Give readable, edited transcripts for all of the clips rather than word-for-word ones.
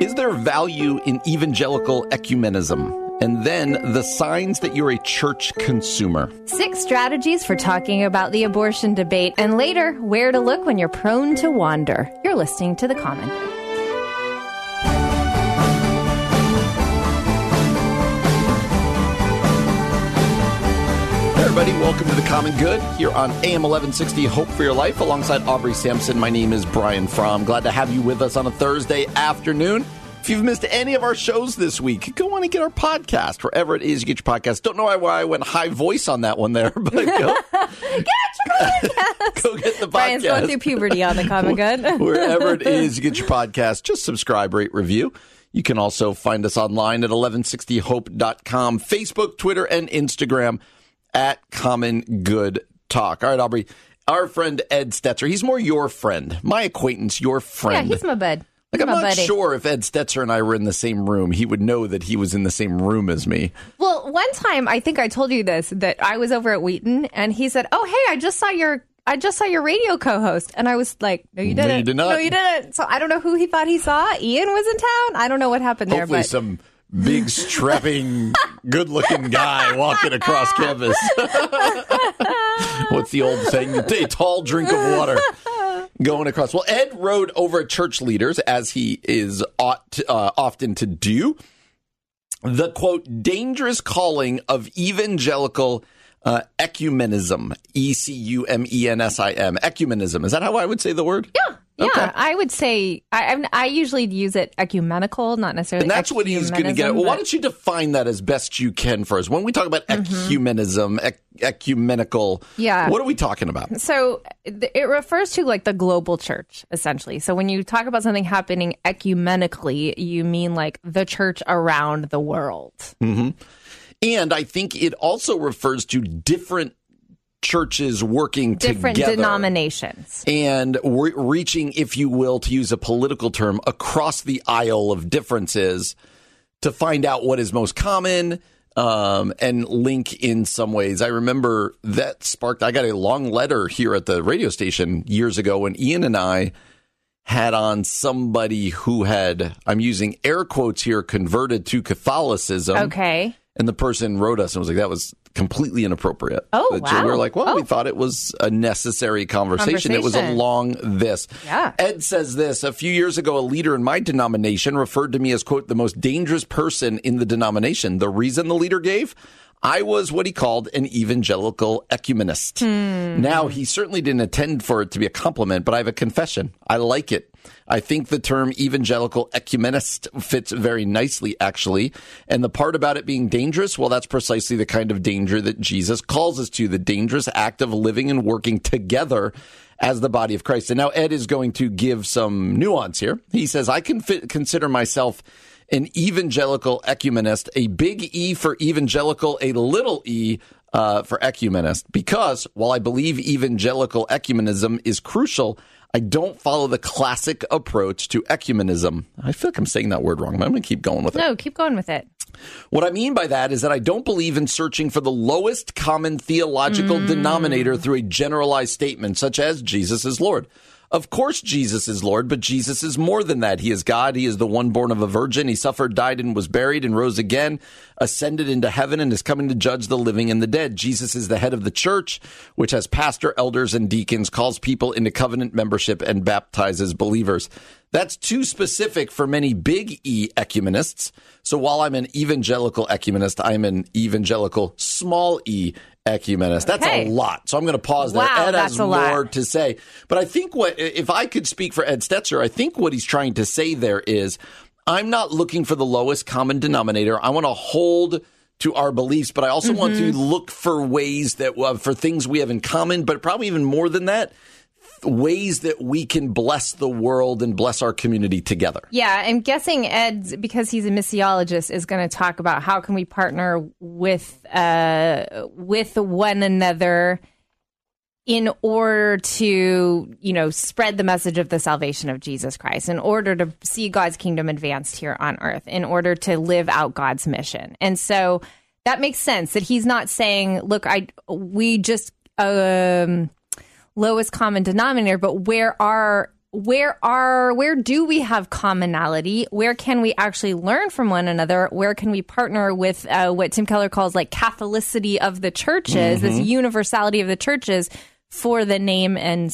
Is there value in evangelical ecumenism? And then the signs that you're a church consumer. 6 strategies for talking about the abortion debate, and later, where to look when you're prone to wander. You're listening to The Common. Everybody, welcome to The Common Good here on AM 1160, Hope For Your Life, alongside Aubrey Sampson. My name is Brian Fromm. Glad to have you with us on a Thursday afternoon. If you've missed any of our shows this week, go on and get our podcast, wherever it is you get your podcast. Don't know why I went high voice on that one there, but go. Get your podcast! Go get the podcast. Brian's going through puberty on The Common Good. Wherever it is you get your podcast, just subscribe, rate, review. You can also find us online at 1160hope.com, Facebook, Twitter, and Instagram. At Common Good Talk. All right, Aubrey. Our friend Ed Stetzer. He's more your friend. My acquaintance, your friend. Yeah, he's my bud. Like, I'm not sure if Ed Stetzer and I were in the same room, he would know that he was in the same room as me. Well, one time, I think I told you this, that I was over at Wheaton, and he said, "Oh, hey, I just saw your radio co-host." And I was like, "No, you didn't. No, you did not. No, you didn't." So I don't know who he thought he saw. Ian was in town. I don't know what happened there. Hopefully some big, strapping, good-looking guy walking across campus. What's the old saying? A tall drink of water going across. Well, Ed rode over church leaders, as he is often to do, the, quote, dangerous calling of evangelical ecumenism, E-C-U-M-E-N-S-I-M, ecumenism. Is that how I would say the word? Yeah. Okay. Yeah, I would say, I usually use it ecumenical, not necessarily. And that's what he's going to get. Well, why don't you define that as best you can for us? When we talk about ecumenism, ecumenical, what are we talking about? So it refers to like the global church, essentially. So when you talk about something happening ecumenically, you mean like the church around the world. Mm-hmm. And I think it also refers to different churches working different together. Different denominations. And reaching, if you will, to use a political term, across the aisle of differences to find out what is most common and link in some ways. I remember that sparked, I got a long letter here at the radio station years ago when Ian and I had on somebody who had, I'm using air quotes here, converted to Catholicism. Okay. And the person wrote us and was like, that was completely inappropriate. Oh, wow. We were like, well, we thought it was a necessary conversation. It was along this. Yeah. Ed says this, a few years ago, a leader in my denomination referred to me as, quote, the most dangerous person in the denomination. The reason the leader gave, I was what he called an evangelical ecumenist. Hmm. Now, he certainly didn't intend for it to be a compliment, but I have a confession. I like it. I think the term evangelical ecumenist fits very nicely, actually. And the part about it being dangerous, well, that's precisely the kind of danger that Jesus calls us to, the dangerous act of living and working together as the body of Christ. And now Ed is going to give some nuance here. He says, I can consider myself an evangelical ecumenist, a big E for evangelical, a little e for ecumenist, because while I believe evangelical ecumenism is crucial, I don't follow the classic approach to ecumenism. I feel like I'm saying that word wrong, but I'm going to keep going with it. No, keep going with it. What I mean by that is that I don't believe in searching for the lowest common theological denominator through a generalized statement, such as Jesus is Lord. Of course, Jesus is Lord, but Jesus is more than that. He is God. He is the one born of a virgin. He suffered, died, and was buried and rose again, ascended into heaven, and is coming to judge the living and the dead. Jesus is the head of the church, which has pastor, elders, and deacons, calls people into covenant membership, and baptizes believers. That's too specific for many big E ecumenists. So while I'm an evangelical ecumenist, I'm an evangelical small e ecumenist. That's a lot. So I'm going to pause there. Wow, Ed has more to say. But I think if I could speak for Ed Stetzer, I think what he's trying to say there is, I'm not looking for the lowest common denominator. I want to hold to our beliefs, but I also want to look for ways for things we have in common, but probably even more than that, ways that we can bless the world and bless our community together. Yeah, I'm guessing Ed, because he's a missiologist, is going to talk about how can we partner with one another in order to, you know, spread the message of the salvation of Jesus Christ, in order to see God's kingdom advanced here on earth, in order to live out God's mission. And so that makes sense that he's not saying, look, we just lowest common denominator, but where do we have commonality? Where can we actually learn from one another? Where can we partner with what Tim Keller calls like Catholicity of the churches, this universality of the churches for the name and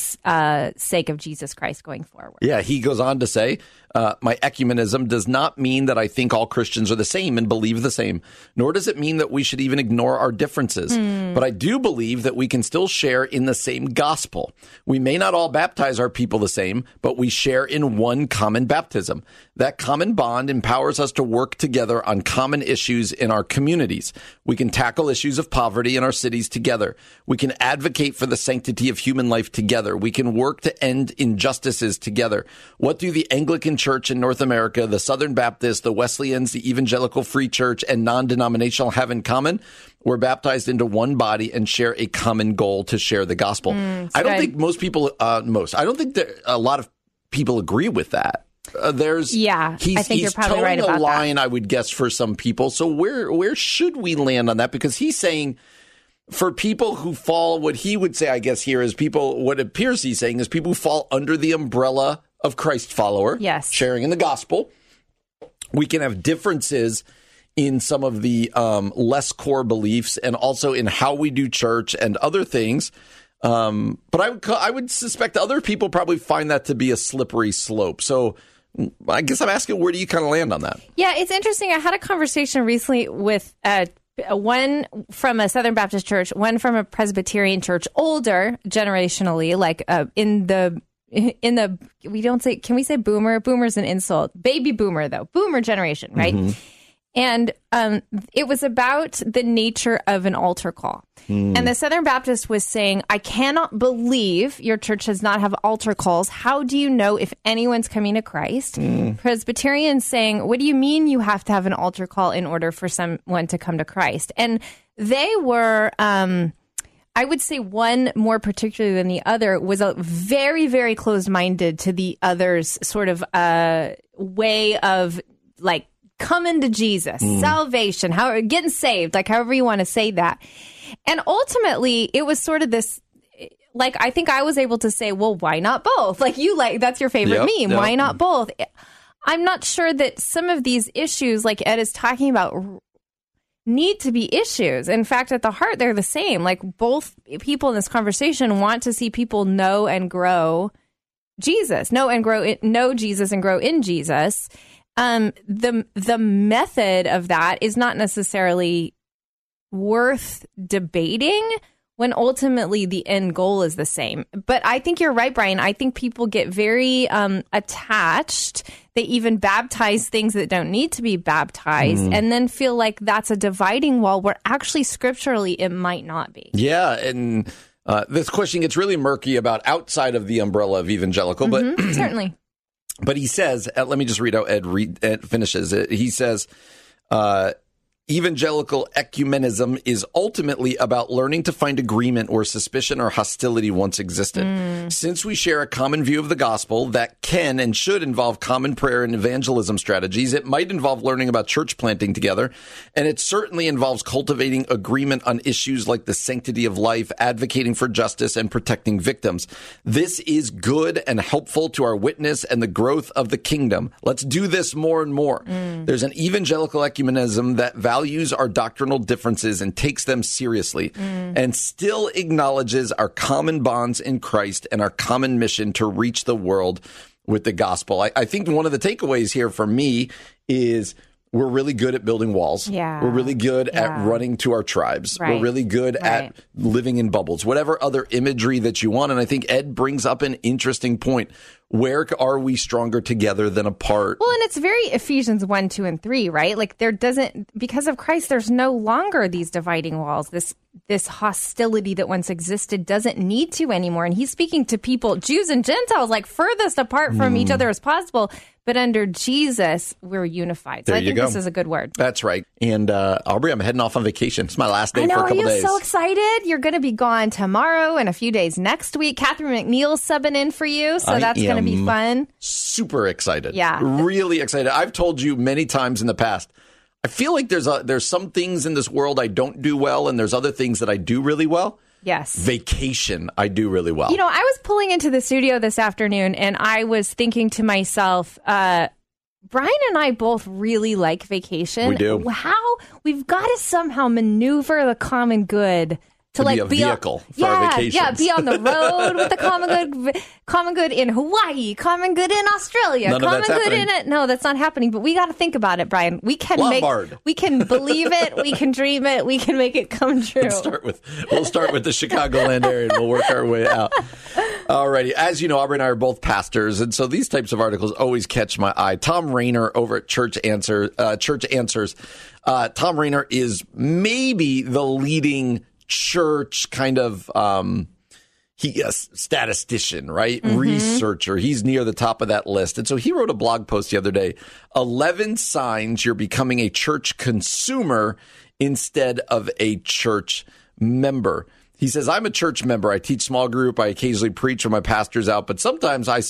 sake of Jesus Christ going forward? Yeah, he goes on to say, my ecumenism does not mean that I think all Christians are the same and believe the same, nor does it mean that we should even ignore our differences. But I do believe that we can still share in the same gospel. We may not all baptize our people the same, but we share in one common baptism. That common bond empowers us to work together on common issues in our communities. We can tackle issues of poverty in our cities together. We can advocate for the sanctity of human life together. We can work to end injustices together. What do the Anglican Church in North America, the Southern Baptists, the Wesleyans, the Evangelical Free Church, and non-denominational have in common? We're baptized into one body and share a common goal to share the gospel. I don't think most people, I don't think that a lot of people agree with that. I think you're probably right about that. He's towing a line, I would guess, for some people. So where should we land on that? Because he's saying, for people who fall, what he would say, I guess, here is people, what appears he's saying is people who fall under the umbrella of Christ follower, sharing in the gospel. We can have differences in some of the less core beliefs and also in how we do church and other things. But I would suspect other people probably find that to be a slippery slope. So I guess I'm asking, where do you kind of land on that? Yeah, it's interesting. I had a conversation recently with one from a Southern Baptist church, one from a Presbyterian church, older generationally, like in the we don't say, can we say boomer? Boomer's an insult. Baby boomer, though. Boomer generation, right? And it was about the nature of an altar call. And the Southern Baptist was saying, I cannot believe your church does not have altar calls. How do you know if anyone's coming to Christ? Presbyterians saying, what do you mean you have to have an altar call in order for someone to come to Christ? And they were, I would say one more particularly than the other, was a very, very closed-minded to the other's sort of way of like, come into Jesus, salvation, how getting saved, like however you want to say that. And ultimately, it was sort of this, like, I think I was able to say, well, why not both? Like you like, that's your favorite meme. Yep. Why not both? I'm not sure that some of these issues, like Ed is talking about, need to be issues. In fact, at the heart, they're the same. Like both people in this conversation want to see people know and grow Jesus, know Jesus and grow in Jesus. The method of that is not necessarily worth debating when ultimately the end goal is the same. But I think you're right, Brian. I think people get very attached. They even baptize things that don't need to be baptized and then feel like that's a dividing wall where actually scripturally it might not be. Yeah. And this question gets really murky about outside of the umbrella of evangelical, but certainly. But he says, let me just read how Ed finishes it. He says, evangelical ecumenism is ultimately about learning to find agreement where suspicion or hostility once existed. Since we share a common view of the gospel that can and should involve common prayer and evangelism strategies, it might involve learning about church planting together, and it certainly involves cultivating agreement on issues like the sanctity of life, advocating for justice, and protecting victims. This is good and helpful to our witness and the growth of the kingdom. Let's do this more and more. There's an evangelical ecumenism that values our doctrinal differences and takes them seriously and still acknowledges our common bonds in Christ and our common mission to reach the world with the gospel. I think one of the takeaways here for me is we're really good at building walls. We're really good at running to our tribes. We're really good at living in bubbles, whatever other imagery that you want. And I think Ed brings up an interesting point. Where are we stronger together than apart? Well, and it's very Ephesians 1, 2, and 3, right? Like there doesn't, because of Christ, there's no longer these dividing walls. This hostility that once existed doesn't need to anymore. And he's speaking to people, Jews and Gentiles, like furthest apart from each other as possible. But under Jesus, we're unified. So I think this is a good word. That's right. And Aubrey, I'm heading off on vacation. It's my last day for a couple days. Are you so excited? You're going to be gone tomorrow and a few days next week. Catherine McNeil's subbing in for you, so that's going to be fun. Super excited. Yeah. Really excited. I've told you many times in the past, I feel like there's some things in this world I don't do well, and there's other things that I do really well. Yes. Vacation, I do really well. You know, I was pulling into the studio this afternoon and I was thinking to myself, Brian and I both really like vacation. We do. We've got to somehow maneuver the common good to like be a vehicle for our vacations. Yeah, be on the road with the common good in Hawaii, common good in Australia, common good in it. No, that's not happening, but we got to think about it, Brian. We can we can believe it, we can dream it, we can make it come true. We'll start with the Chicagoland area and we'll work our way out. Alrighty. As you know, Aubrey and I are both pastors, and so these types of articles always catch my eye. Tom Rainer over at Church Answers. Tom Rainer is maybe the leading church kind of statistician, right? Mm-hmm. Researcher. He's near the top of that list. And so he wrote a blog post the other day, 11 signs you're becoming a church consumer instead of a church member. He says, I'm a church member. I teach small group. I occasionally preach when my pastor's out, but sometimes I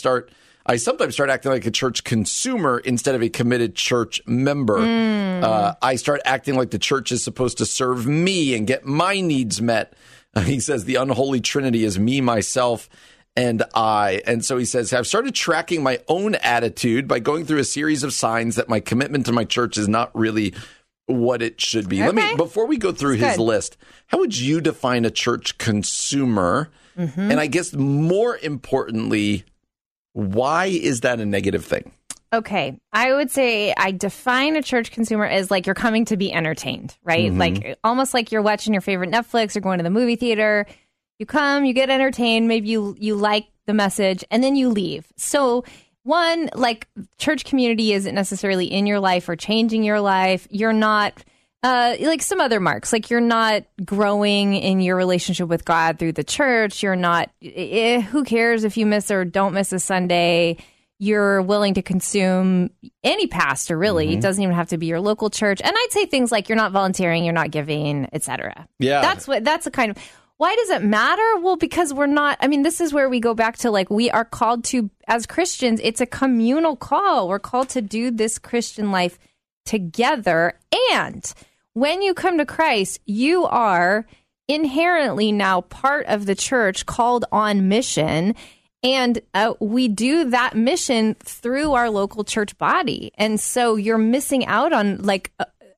sometimes start acting like a church consumer instead of a committed church member. I start acting like the church is supposed to serve me and get my needs met. He says the unholy trinity is me, myself, and I. And so he says, I've started tracking my own attitude by going through a series of signs that my commitment to my church is not really what it should be. Okay. Before we go through his list, how would you define a church consumer? Mm-hmm. And I guess more importantly, why is that a negative thing? Okay. I would say I define a church consumer as like you're coming to be entertained, right? Mm-hmm. Like almost like you're watching your favorite Netflix or going to the movie theater. You come, you get entertained, maybe you like the message, and then you leave. So one, like church community isn't necessarily in your life or changing your life. You're not like some other marks, like you're not growing in your relationship with God through the church. You're not, who cares if you miss or don't miss a Sunday? You're willing to consume any pastor, really. Mm-hmm. It doesn't even have to be your local church. And I'd say things like you're not volunteering, you're not giving, etc. Yeah. That's a kind of, why does it matter? Well, because we're not, I mean, this is where we go back to like, we are called to, as Christians, it's a communal call. We're called to do this Christian life together, and when you come to Christ, you are inherently now part of the church called on mission, and we do that mission through our local church body. And so you're missing out on like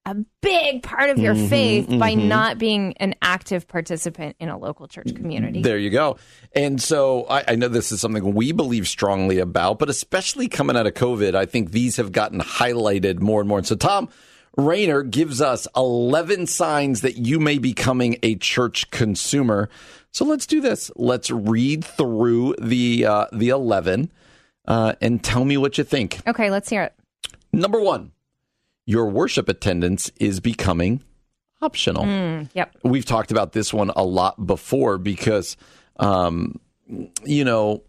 a big part of your faith by not being an active participant in a local church community. There you go. And so I know this is something we believe strongly about, but especially coming out of COVID, I think these have gotten highlighted more and more. And so Tom Rainer gives us 11 signs that you may be becoming a church consumer. So let's do this. Let's read through the 11 and tell me what you think. Okay, let's hear it. Number one, your worship attendance is becoming optional. Yep. We've talked about this one a lot before because, you know,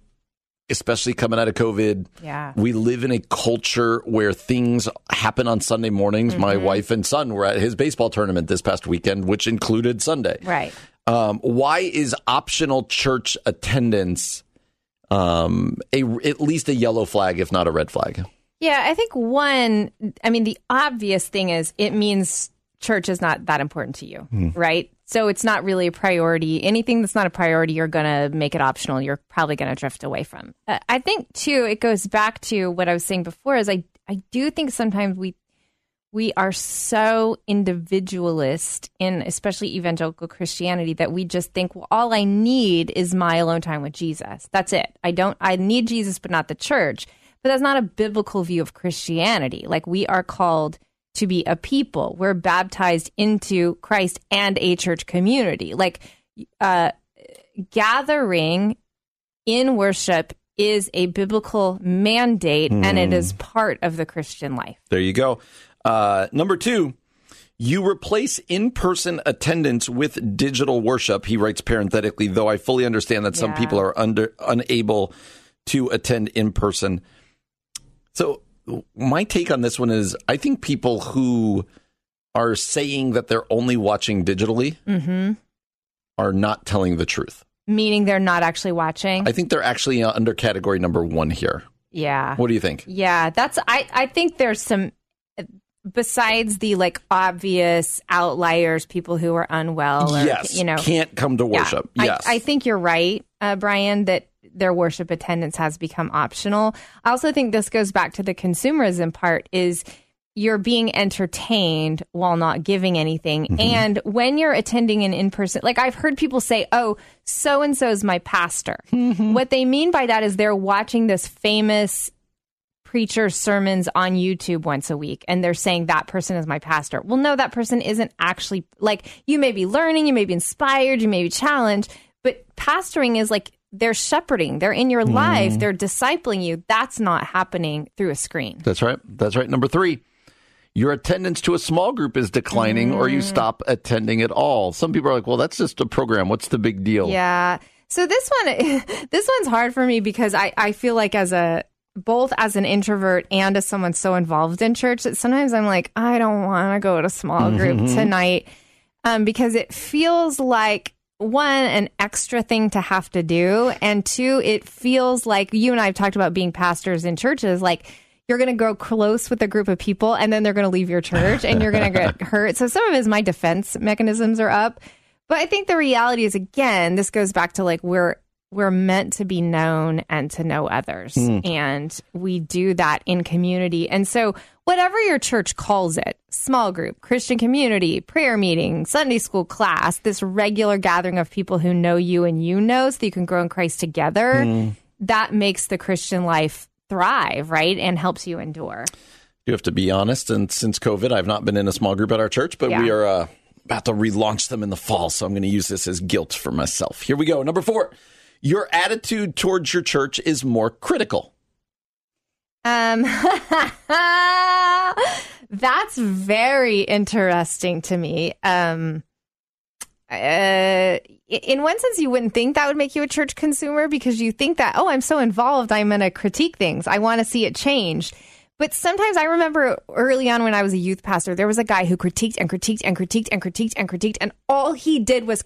especially coming out of COVID, we live in a culture where things happen on Sunday mornings. Mm-hmm. My wife and son were at his baseball tournament this past weekend, which included Sunday. Right. Why is optional church attendance at least a yellow flag, if not a red flag? Yeah, I think the obvious thing is it means church is not that important to you, right? So it's not really a priority. Anything that's not a priority, you're going to make it optional. You're probably going to drift away from. I think, too, it goes back to what I was saying before is I do think sometimes we are so individualist in especially evangelical Christianity that we just think, well, all I need is my alone time with Jesus. That's it. I need Jesus, but not the church. But that's not a biblical view of Christianity. Like we are called to be a people. We're baptized into Christ and a church community. Like gathering in worship is a biblical mandate, and it is part of the Christian life. There you go. Number two, you replace in-person attendance with digital worship. He writes parenthetically, though I fully understand that some people are unable to attend in person. So my take on this one is I think people who are saying that they're only watching digitally are not telling the truth. Meaning they're not actually watching? I think they're actually under category number one here. Yeah. What do you think? Yeah, that's I think there's some, besides the like obvious outliers, people who are unwell or can't come to worship. Yeah. Yes. I think you're right, Brian, that their worship attendance has become optional. I also think this goes back to the consumerism part is you're being entertained while not giving anything. And when you're attending an in-person, like I've heard people say, oh, so-and-so is my pastor. What they mean by that is they're watching this famous preacher sermons on YouTube once a week. And they're saying that person is my pastor. Well, no, that person isn't actually, like, you may be learning, you may be inspired, you may be challenged, but pastoring is like, they're shepherding. They're in your life. They're discipling you. That's not happening through a screen. That's right. That's right. Number three, your attendance to a small group is declining or you stop attending at all. Some people are like, well, that's just a program. What's the big deal? Yeah. So this one's hard for me because I feel like both as an introvert and as someone so involved in church that sometimes I'm like, I don't want to go to a small group tonight because it feels like, one, an extra thing to have to do. And two, it feels like you and I have talked about being pastors in churches, like you're going to grow close with a group of people and then they're going to leave your church and you're going to get hurt. So some of it is my defense mechanisms are up. But I think the reality is, again, this goes back to like we're meant to be known and to know others. And we do that in community. And so whatever your church calls it, small group, Christian community, prayer meeting, Sunday school class, this regular gathering of people who know you and you know so that you can grow in Christ together, that makes the Christian life thrive, right? And helps you endure. You have to be honest. And since COVID, I've not been in a small group at our church, but we are about to relaunch them in the fall. So I'm going to use this as guilt for myself. Here we go. Number four. Your attitude towards your church is more critical. That's very interesting to me. In one sense, you wouldn't think that would make you a church consumer because you think that, oh, I'm so involved, I'm going to critique things. I want to see it change. But sometimes I remember early on when I was a youth pastor, there was a guy who critiqued, and all he did was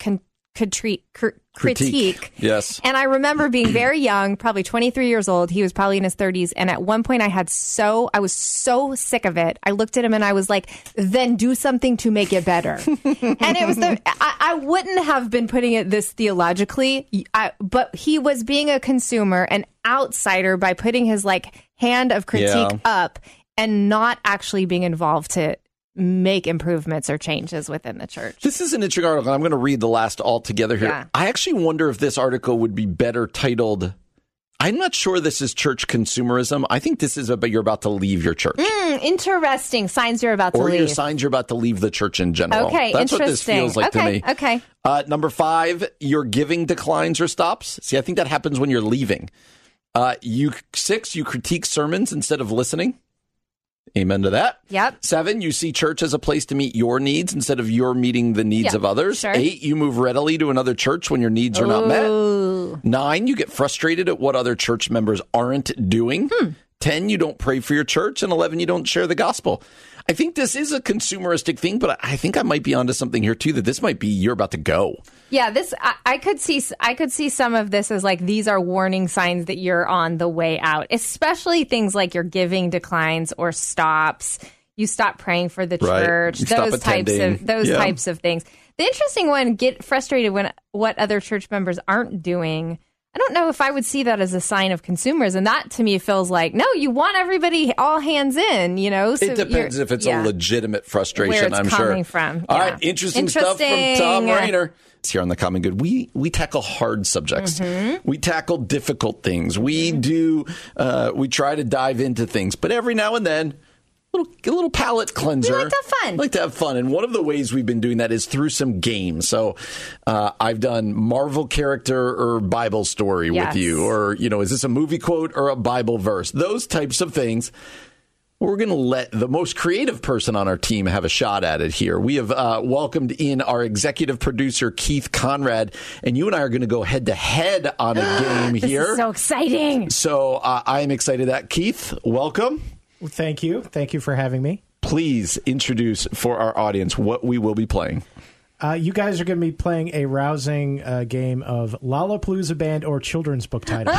critique. Yes. And I remember being very young, probably 23 years old. He was probably in his 30s. And at one point I was so sick of it. I looked at him and I was like, then do something to make it better. And it was I wouldn't have been putting it this theologically, but he was being a consumer, an outsider by putting his like hand of critique up and not actually being involved to make improvements or changes within the church. This is an interesting article, and I'm going to read the last altogether here. Yeah. I actually wonder if this article would be better titled, I'm not sure this is church consumerism. I think this is you're about to leave your church. Interesting. Signs you're about to leave. Or your signs you're about to leave the church in general. Okay, that's what this feels like to me. Okay. Number five, your giving declines or stops. See, I think that happens when you're leaving. Six, you critique sermons instead of listening. Amen to that. Yep. Seven, you see church as a place to meet your needs instead of your meeting the needs of others. Sure. Eight, you move readily to another church when your needs are not met. Nine, you get frustrated at what other church members aren't doing. 10, you don't pray for your church. And 11, you don't share the gospel. I think this is a consumeristic thing, but I think I might be onto something here too, that this might be you're about to go. Yeah, this I could see some of this as like these are warning signs that you're on the way out, especially things like your giving declines or stops. You stop praying for the church, those types of things. The interesting one, get frustrated when what other church members aren't doing. I don't know if I would see that as a sign of consumerism, and that to me feels like, no, you want everybody all hands in, you know? So it depends if it's a legitimate frustration, where it's coming from. All right, interesting stuff from Tom Rainer. It's here on The Common Good. We tackle hard subjects. We tackle difficult things. We do, we try to dive into things, but every now and then, a a little palate cleanser. We like to have fun. And one of the ways we've been doing that is through some games. So I've done Marvel character or Bible story with you, or, you know, is this a movie quote or a Bible verse? Those types of things. We're going to let the most creative person on our team have a shot at it here. We have welcomed in our executive producer, Keith Conrad, and you and I are going to go head-to-head on a game here. This is so exciting. So I am excited that. Keith, welcome. Well, thank you. Thank you for having me. Please introduce for our audience what we will be playing. You guys are going to be playing a rousing game of Lollapalooza Band or children's book title.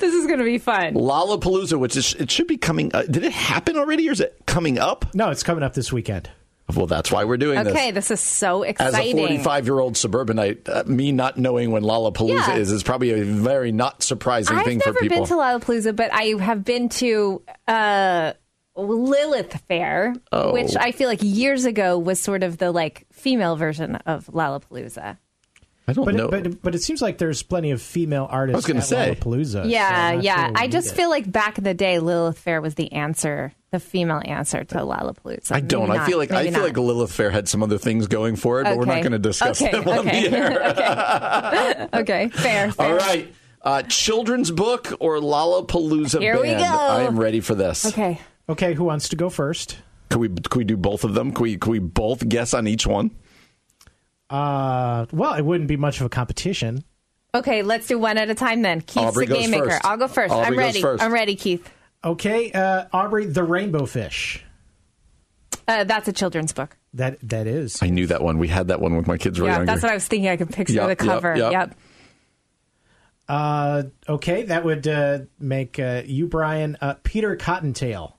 This is going to be fun. Lollapalooza, which is, it should be coming. Did it happen already, or is it coming up? No, it's coming up this weekend. Well, that's why we're doing this. Okay, this is so exciting. As a 45-year-old suburbanite, me not knowing when Lollapalooza is probably a very not surprising thing for people. I've never been to Lollapalooza, but I have been to Lilith Fair, which I feel like years ago was sort of the like female version of Lollapalooza. I don't know. But it seems like there's plenty of female artists at Lollapalooza. Yeah, so yeah. Sure I just feel like back in the day, Lilith Fair was the answer, the female answer to Lollapalooza. I feel like Lilith Fair had some other things going for it, but we're not going to discuss them on the air. Okay, fair. All right. Children's book or Lollapalooza Here band? Here we go. I am ready for this. Okay, who wants to go first? Can we do both of them? Can we both guess on each one? Well, it wouldn't be much of a competition. Okay, let's do one at a time then. Keith's Aubrey the game maker. First. I'll go first. Aubrey I'm ready. First. I'm ready, Keith. Okay, Aubrey, The Rainbow Fish. That's a children's book. That is. I knew that one. We had that one with my kids. Yeah, that's what I was thinking. I could picture the cover. Yep. Okay, that would make you, Brian, Peter Cottontail.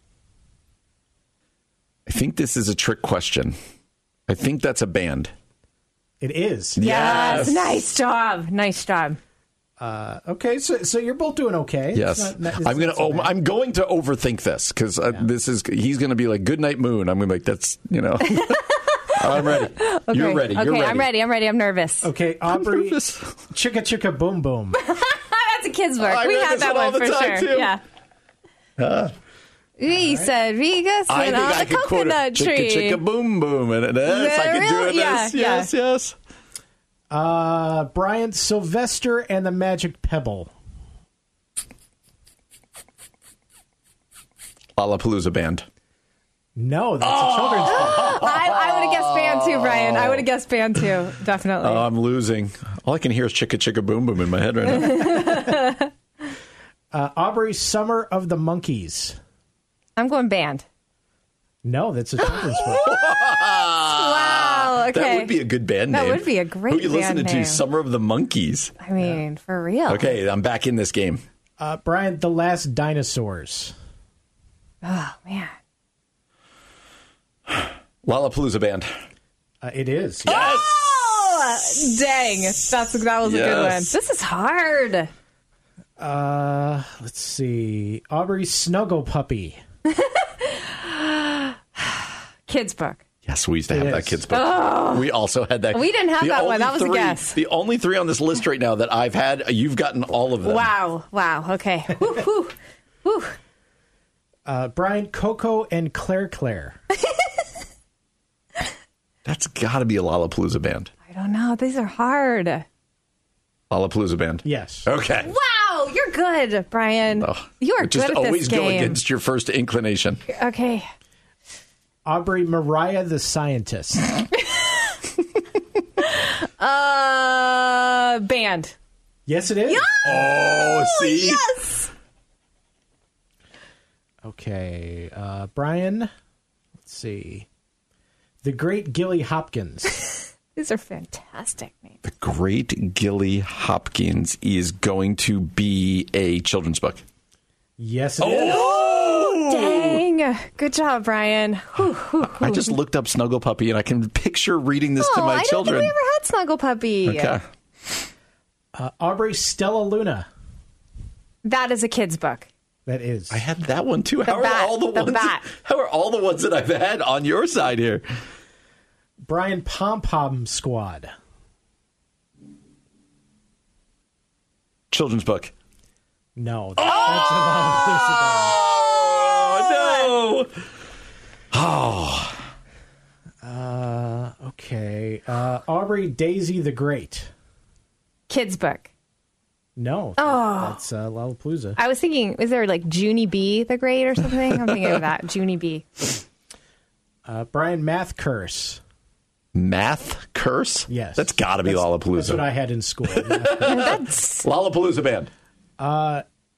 I think this is a trick question. I think that's a band. It is. Yes. Nice job. Okay. So you're both doing okay. Yes. I'm going to overthink this because he's going to be like, good night, moon. I'm going to be like, that's, you know, I'm ready. Okay. You're ready. Okay. You're ready. I'm ready. I'm nervous. Okay. Aubrey, chicka chicka boom boom. That's a kid's work. We have that one for sure. Too. Yeah. We said Vegas and on the coconut tree. Chicka, chicka, boom, boom. And I can do it. Yes. Brian, Sylvester and the Magic Pebble. Lollapalooza Band. No, that's a children's book. I would have guessed band too, Brian. I would have guessed band too, definitely. Oh, I'm losing. All I can hear is chicka, chicka, boom, boom in my head right now. Aubrey, Summer of the Monkeys. I'm going band. No, that's a children's book. Wow. Okay. That would be a good band name. That would be a great band name. Who are you listening to? Summer of the Monkeys. I mean, for real. Okay, I'm back in this game. Brian, The Last Dinosaurs. Oh, man. Lollapalooza Band. It is. Yes! Oh! Dang. That was a good one. This is hard. Let's see. Aubrey, Snuggle Puppy. Kids book. Yes, we used to have that kids book. Oh. We also had that. We didn't have that one. That was a guess. The only three on this list right now that I've had, you've gotten all of them. Wow. Okay. Woo. Brian, Coco and Claire. That's got to be a Lollapalooza Band. I don't know. These are hard. Lollapalooza Band. Yes. Okay. Wow, you're good, Brian. Oh, you are good at this game. Just always go against your first inclination. Okay. Aubrey, Mariah the Scientist. Band. Yes, it is. Yes! Oh, see? Yes! Okay. Brian, let's see. The Great Gilly Hopkins. These are fantastic names. The Great Gilly Hopkins is going to be a children's book. Yes, it is. Oh, dang. Good job, Brian. I just looked up Snuggle Puppy, and I can picture reading this to my children. I don't think we ever had Snuggle Puppy. Okay. Aubrey, Stella Luna. That is a kid's book. That is. I had that one, too. How are all the ones that I've had on your side here? Brian, Pom Pom Squad. Children's book. No. That's a Lollapalooza Band. Oh. Okay. Aubrey Daisy the Great. Kids book. No. That's Lollapalooza. I was thinking, is there like Junie B the Great or something? I'm thinking of that. Junie B. Brian Math Curse. Math Curse? Yes. That's got to be Lollapalooza. That's what I had in school. That's... Lollapalooza Band.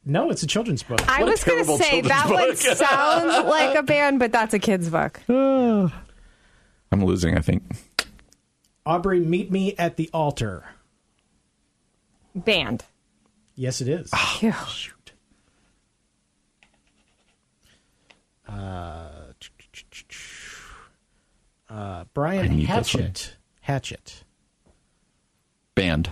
No, it's a children's book. I was going to say, that one sounds like a band, but that's a kid's book. I'm losing, I think. Aubrey, Meet Me at the Altar. Band. Yes, it is. Oh, shoot. Brian Hatchet. Band.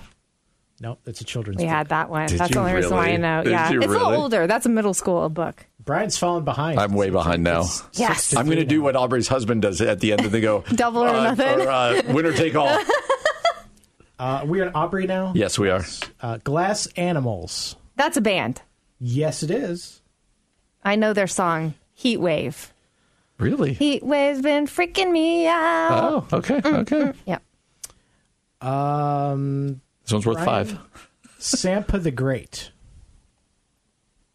No, it's a children's book. We had that one. That's the only reason why I know. Yeah. It's a little older. That's a middle school book. Brian's fallen behind. I'm way behind now. Yes. I'm going to do what Aubrey's husband does at the end of the go. Double or nothing. Or, winner take all. We're at Aubrey now? Yes, we are. Glass Animals. That's a band. Yes, it is. I know their song, Heat Wave. Really? Heat Wave's been freaking me out. Oh, okay. Okay. Yep. This one's worth five. Sampa the Great.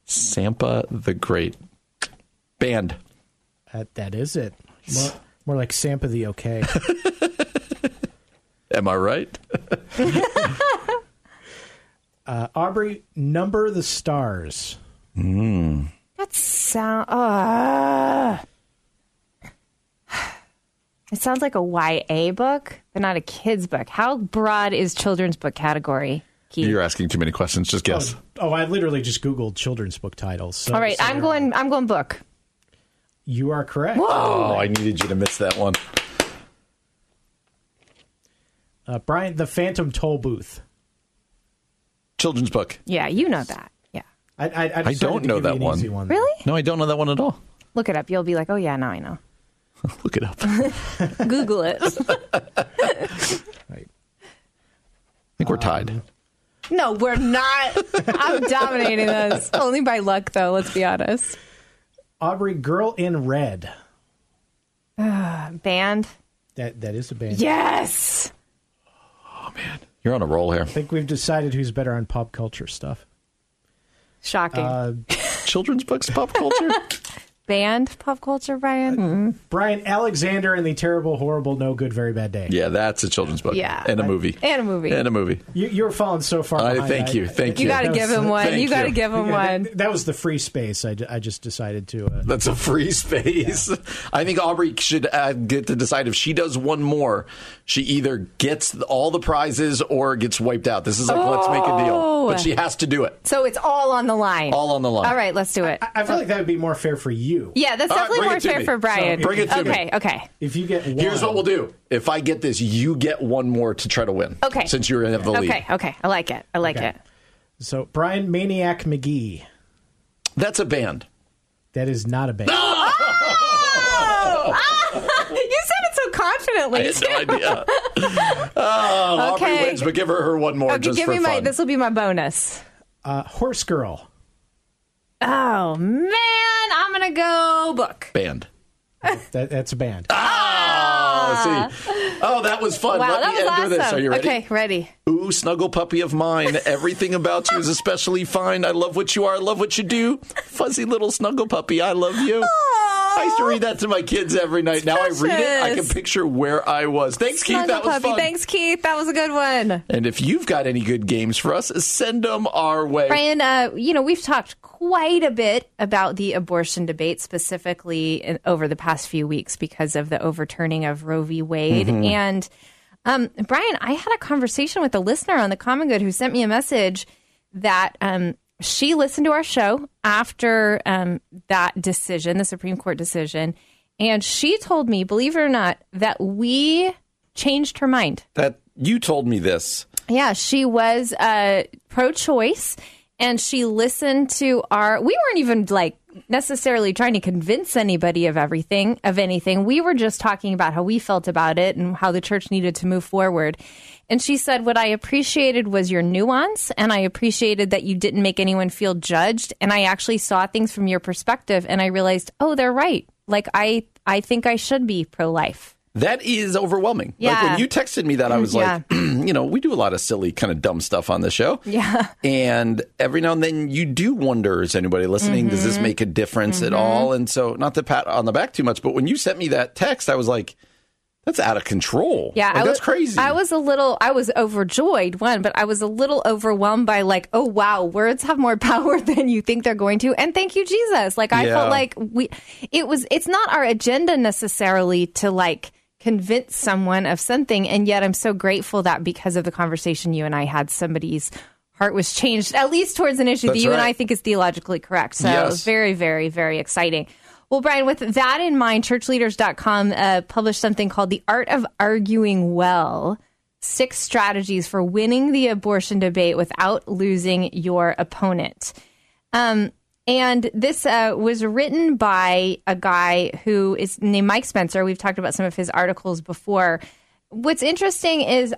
Sampa the Great. Band. That is it. More like Sampa the Okay. Am I right? Aubrey, Number the Stars. Mm. That sound. It sounds like a YA book, but not a kid's book. How broad is children's book category, Keith? You're asking too many questions. Just guess. Oh, I literally just Googled children's book titles. So, all right, I'm going book. You are correct. Whoa. Oh, I needed you to miss that one. Brian, The Phantom Toll Booth. Children's book. Yeah, you know that. Yeah. I don't know that one. Really? No, I don't know that one at all. Look it up. You'll be like, oh, yeah, now I know. Look it up. Google it. Right. I think we're tied. No, we're not. I'm dominating this. Only by luck, though. Let's be honest. Aubrey, Girl in Red. Band. That is a band. Yes. Oh, man. You're on a roll here. I think we've decided who's better on pop culture stuff. Shocking. Children's books, pop culture. Band pop culture, Brian. Brian Alexander and the Terrible, Horrible, No Good, Very Bad Day. Yeah, that's a children's book. Yeah, and a movie. And a movie. And a movie. You're falling so far behind. Thank you. You got to give him one. You got to give him one. That was the free space. I just decided to. That's a free space. Yeah. I think Aubrey should get to decide if she does one more, she either gets all the prizes or gets wiped out. This is like let's make a deal, but she has to do it. So it's all on the line. All on the line. All right, let's do it. I feel like that would be more fair for you. Yeah, that's definitely more fair for Brian. So bring it to me. Okay. If you get one. Here's what we'll do. If I get this, you get one more to try to win. Okay. Since you're in the lead. Okay. I like it. I like it. So, Brian Maniac McGee. That's a band. That is not a band. No! Oh! You said it so confidently. I had no idea. Aubrey wins, but give her one more just for fun. This will be my bonus. Horse Girl. Oh, man. I'm going to go book. Band. That's a band. See. Oh, that was fun. Wow, let me end with this. Are you ready? Okay, ready. Ooh, snuggle puppy of mine. Everything about you is especially fine. I love what you are. I love what you do. Fuzzy little snuggle puppy. I love you. I used to read that to my kids every night. Now I read it. I can picture where I was. Thanks, Keith. That was fun. Thanks, Keith. That was a good one. And if you've got any good games for us, send them our way. Brian, we've talked quite a bit about the abortion debate, specifically over the past few weeks because of the overturning of Roe v. Wade. Mm-hmm. And Brian, I had a conversation with a listener on the Common Good who sent me a message that she listened to our show after that decision, the Supreme Court decision, and she told me, believe it or not, that we changed her mind. That you told me this. Yeah, she was pro-choice, and she listened to we weren't even like necessarily trying to convince anybody of anything. We were just talking about how we felt about it and how the church needed to move forward. And she said, what I appreciated was your nuance, and I appreciated that you didn't make anyone feel judged, and I actually saw things from your perspective, and I realized, oh, they're right. like, I think I should be pro-life. That is overwhelming. Yeah. Like when you texted me that, I was like, you know, we do a lot of silly kind of dumb stuff on the show. Yeah. And every now and then you do wonder, is anybody listening? Mm-hmm. Does this make a difference at all? And so, not to pat on the back too much, but when you sent me that text, I was like, that's out of control. Yeah. Like, that's crazy. I was overjoyed, but I was a little overwhelmed by like, oh, wow, words have more power than you think they're going to. And thank you, Jesus. Like, I felt like it's not our agenda necessarily to like convince someone of something. And yet I'm so grateful that because of the conversation you and I had, somebody's heart was changed, at least towards an issue that you and I think is theologically correct. So it was very, very, very exciting. Well, Brian, with that in mind, churchleaders.com published something called The Art of Arguing Well, 6 Strategies for Winning the Abortion Debate Without Losing Your Opponent. And this was written by a guy who is named Mike Spencer. We've talked about some of his articles before. What's interesting is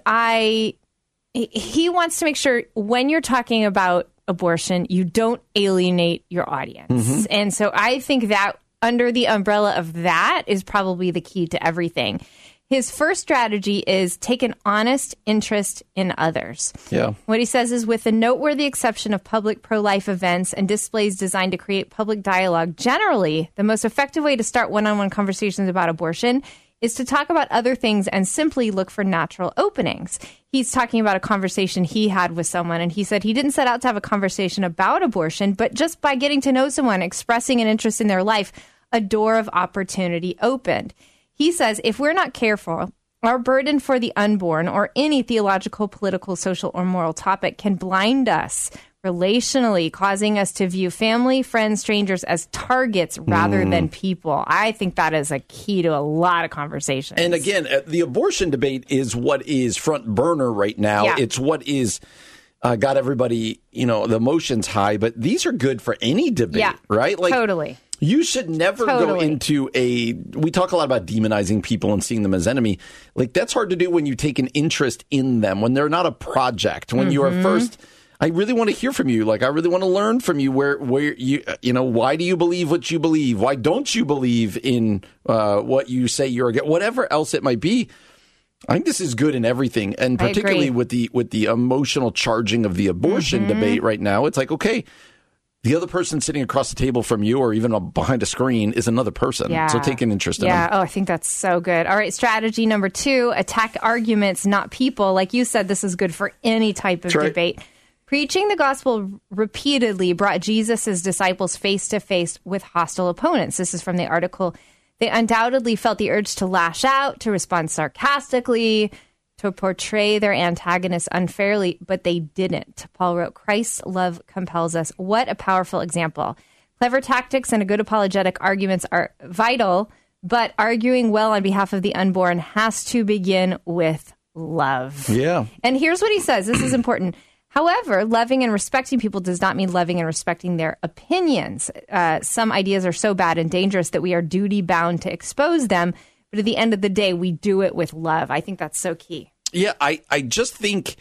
he wants to make sure when you're talking about abortion, you don't alienate your audience. Mm-hmm. And so I think that under the umbrella of that is probably the key to everything. His first strategy is take an honest interest in others. Yeah. What he says is, with the noteworthy exception of public pro-life events and displays designed to create public dialogue, generally, the most effective way to start one-on-one conversations about abortion is to talk about other things and simply look for natural openings. He's talking about a conversation he had with someone, and he said he didn't set out to have a conversation about abortion, but just by getting to know someone, expressing an interest in their life, a door of opportunity opened. He says, if we're not careful, our burden for the unborn or any theological, political, social, or moral topic can blind us relationally, causing us to view family, friends, strangers as targets rather than people. I think that is a key to a lot of conversations. And again, the abortion debate is what is front burner right now. Yeah. It's what is... got everybody, you know, the emotions high, but these are good for any debate, right? Like, totally. You should never go into we talk a lot about demonizing people and seeing them as enemy. Like, that's hard to do when you take an interest in them, when they're not a project, when you are first, I really want to hear from you. Like, I really want to learn from you where you know, why do you believe what you believe? Why don't you believe in what you say you're against? Whatever else it might be. I think this is good in everything, and particularly with the emotional charging of the abortion debate right now. It's like, okay, the other person sitting across the table from you or even behind a screen is another person. Yeah. So take an interest in them. Yeah, I think that's so good. All right, strategy number 2, attack arguments, not people. Like you said, this is good for any type of debate. Preaching the gospel repeatedly brought Jesus' disciples face-to-face with hostile opponents. This is from the article. They undoubtedly felt the urge to lash out, to respond sarcastically, to portray their antagonists unfairly, but they didn't. Paul wrote, Christ's love compels us. What a powerful example. Clever tactics and a good apologetic arguments are vital, but arguing well on behalf of the unborn has to begin with love. Yeah. And here's what he says. This is important. However, loving and respecting people does not mean loving and respecting their opinions. Some ideas are so bad and dangerous that we are duty-bound to expose them. But at the end of the day, we do it with love. I think that's so key. Yeah, I just think,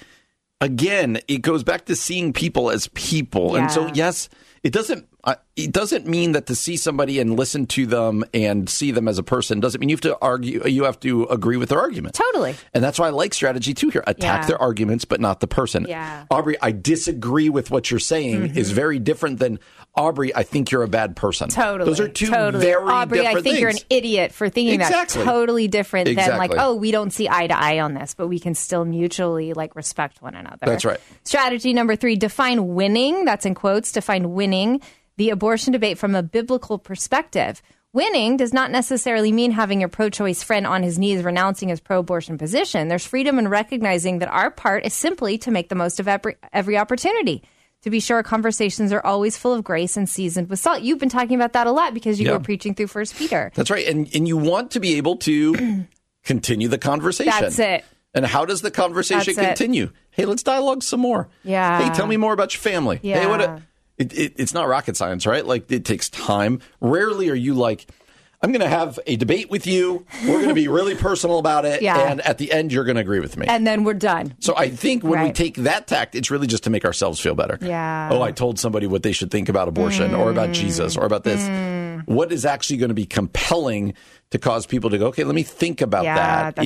again, it goes back to seeing people as people. Yeah. And so, yes, it doesn't mean that to see somebody and listen to them and see them as a person doesn't mean you have to argue. You have to agree with their argument. Totally. And that's why I like strategy 2 here. Attack their arguments, but not the person. Yeah. Aubrey, I disagree with what you're saying is very different than, Aubrey, I think you're a bad person. Totally. Those are two very Aubrey, different things. Aubrey, I think you're an idiot for thinking that. Totally different than like, oh, we don't see eye to eye on this, but we can still mutually like respect one another. That's right. Strategy number 3, define winning. That's in quotes. Define winning the abortion debate from a biblical perspective. Winning does not necessarily mean having your pro-choice friend on his knees renouncing his pro-abortion position. There's freedom in recognizing that our part is simply to make the most of every opportunity. To be sure, conversations are always full of grace and seasoned with salt. You've been talking about that a lot because you were preaching through 1 Peter. That's right. And you want to be able to continue the conversation. That's it. And how does the conversation continue? Hey, let's dialogue some more. Yeah. Hey, tell me more about your family. Yeah. Hey, it's not rocket science, right? Like, it takes time. Rarely are you like, I'm going to have a debate with you. We're going to be really personal about it. Yeah. And at the end, you're going to agree with me. And then we're done. So I think when we take that tact, it's really just to make ourselves feel better. Yeah. Oh, I told somebody what they should think about abortion or about Jesus or about this. what is actually going to be compelling to cause people to go, okay, let me think about that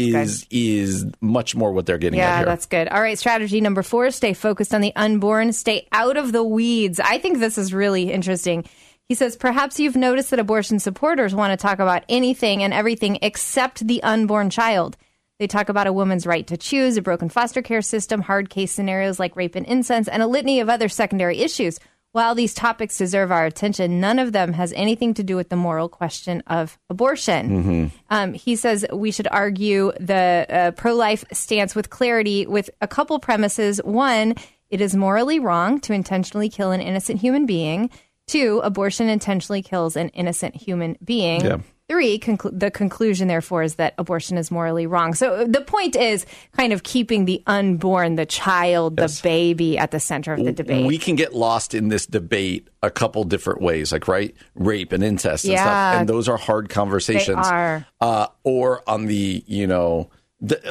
is much more what they're getting at here. Yeah, that's good. All right, strategy number 4, stay focused on the unborn, stay out of the weeds. I think this is really interesting. He says, perhaps you've noticed that abortion supporters want to talk about anything and everything except the unborn child. They talk about a woman's right to choose, a broken foster care system, hard case scenarios like rape and incest, and a litany of other secondary issues. While these topics deserve our attention, none of them has anything to do with the moral question of abortion. Mm-hmm. He says we should argue the pro-life stance with clarity with a couple premises. One, it is morally wrong to intentionally kill an innocent human being. 2, abortion intentionally kills an innocent human being. Yeah. 3, the conclusion, therefore, is that abortion is morally wrong. So the point is kind of keeping the unborn, the child, the baby at the center of the debate. We can get lost in this debate a couple different ways, like, right, rape and incest and stuff. And those are hard conversations. They are. Or on the, you know...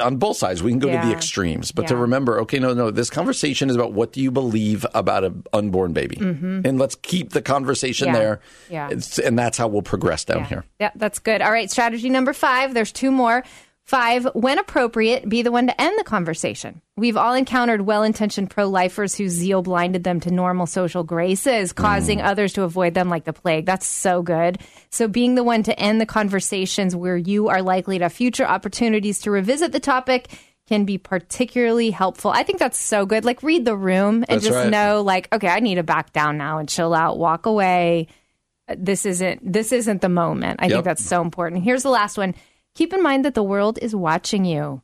on both sides, we can go to the extremes, but to remember, okay, no, this conversation is about what do you believe about an unborn baby? Mm-hmm. And let's keep the conversation there. Yeah. And that's how we'll progress down here. Yeah, that's good. All right, strategy number 5. There's 2 more. 5, when appropriate, be the one to end the conversation. We've all encountered well-intentioned pro-lifers whose zeal blinded them to normal social graces, causing others to avoid them like the plague. That's so good. So being the one to end the conversations where you are likely to have future opportunities to revisit the topic can be particularly helpful. I think that's so good. Like, read the room and know, like, okay, I need to back down now and chill out, walk away. This isn't the moment. I think that's so important. Here's the last one. Keep in mind that the world is watching you.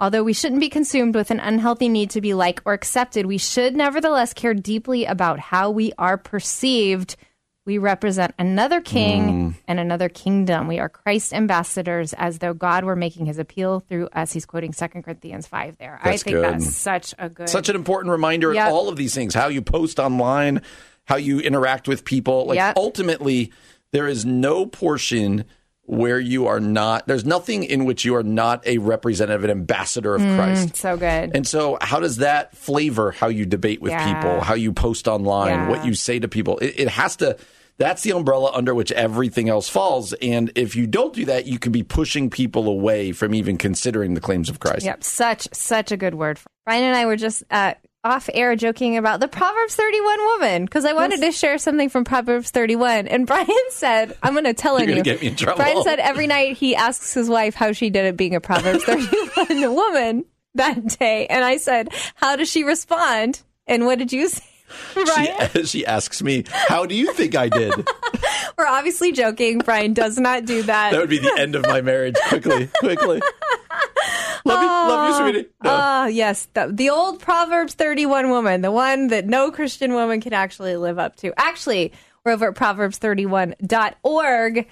Although we shouldn't be consumed with an unhealthy need to be liked or accepted, we should nevertheless care deeply about how we are perceived. We represent another king and another kingdom. We are Christ's ambassadors, as though God were making his appeal through us. He's quoting 2 Corinthians 5 there. That's good. That's such an important reminder of all of these things, how you post online, how you interact with people. Like ultimately, there is no portion where you are not, there's nothing in which you are not a representative, an ambassador of Christ. So good. And so how does that flavor how you debate with people, how you post online, what you say to people? It has to, that's the umbrella under which everything else falls. And if you don't do that, you could be pushing people away from even considering the claims of Christ. Yep, such a good word. Brian and I were just off air joking about the Proverbs 31 woman, because I wanted to share something from Proverbs 31. And Brian said, I'm going to tell you. You're going to get me in trouble. Brian said every night he asks his wife how she did at being a Proverbs 31 woman that day. And I said, how does she respond? And what did you say, Brian? She asks me, how do you think I did? We're obviously joking. Brian does not do that. That would be the end of my marriage. Quickly. Love you, sweetie. No. Oh, yes. The old Proverbs 31 woman, the one that no Christian woman can actually live up to. Actually, we're over at proverbs31.org,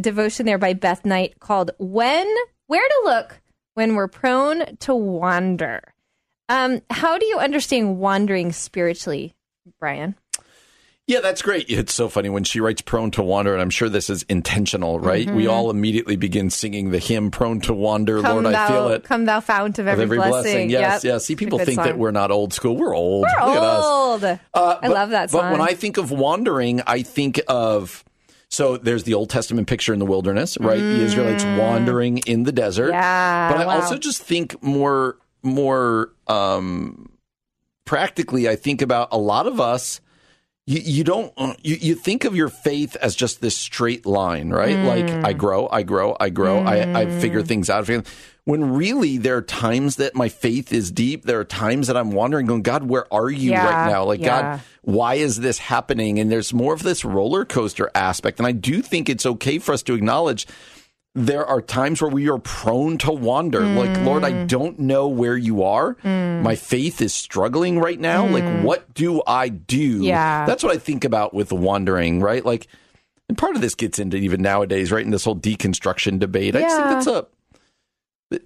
devotion there by Beth Knight called Where to Look When We're Prone to Wander. How do you understand wandering spiritually, Brian? Yeah, that's great. It's so funny when she writes prone to wander, and I'm sure this is intentional, right? Mm-hmm. We all immediately begin singing the hymn, prone to wander, come Lord, thou, I feel it. Come thou fount of every blessing. Yes. See, people think that we're not old school. We're old. I love that song. But when I think of wandering, I think of... So there's the Old Testament picture in the wilderness, right? The Israelites wandering in the desert. Yeah, but I also just think more practically, I think about a lot of us, you think of your faith as just this straight line, right? Like I grow, I figure things out. When really there are times that my faith is deep. There are times that I'm wandering going, God, where are you right now? Like, God, why is this happening? And there's more of this roller coaster aspect. And I do think it's okay for us to acknowledge there are times where we are prone to wander. Like, Lord, I don't know where you are. My faith is struggling right now. Like, what do I do? Yeah. That's what I think about with wandering, right? Like, and part of this gets into even nowadays, right? In this whole deconstruction debate. Yeah. I just think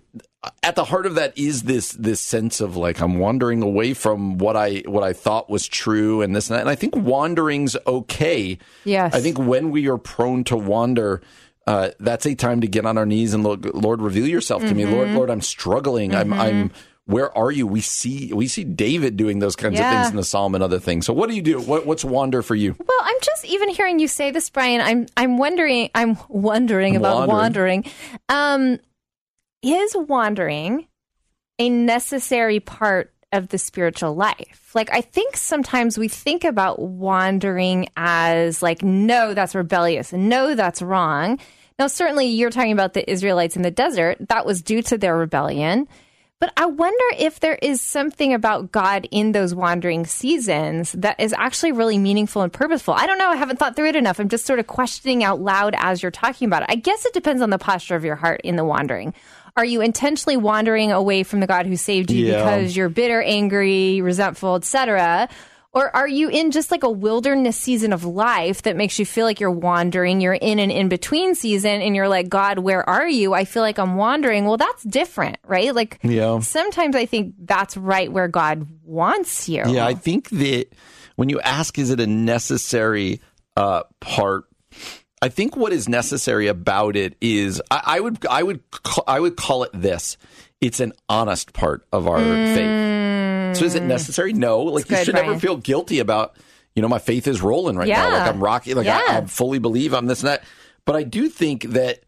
at the heart of that is this sense of, like, I'm wandering away from what I thought was true and this and that. And I think wandering's okay. Yes. I think when we are prone to wander, that's a time to get on our knees and look, Lord, reveal yourself to me. Lord, I'm struggling. I'm where are you? We see David doing those kinds of things in the Psalm and other things. So what do you do? What's wander for you? Well, I'm just even hearing you say this, Brian. I'm wondering about wandering. Is wandering a necessary part of the spiritual life? Like, I think sometimes we think about wandering as like, no, that's rebellious, and no, that's wrong. Now, certainly you're talking about the Israelites in the desert. That was due to their rebellion. But I wonder if there is something about God in those wandering seasons that is actually really meaningful and purposeful. I don't know. I haven't thought through it enough. I'm just sort of questioning out loud as you're talking about it. I guess it depends on the posture of your heart in the wandering. Are you intentionally wandering away from the God who saved you because you're bitter, angry, resentful, etc.? Or are you in just like a wilderness season of life that makes you feel like you're wandering? You're in an in-between season and you're like, God, where are you? I feel like I'm wandering. Well, that's different, right? Like sometimes I think that's right where God wants you. Yeah, I think that when you ask, is it a necessary part? I think what is necessary about it is I would call it this. It's an honest part of our faith. So is it necessary? No. Like, you should never feel guilty about, my faith is rolling right now. Like, I'm rocky. Like, I fully believe I'm this and that. But I do think that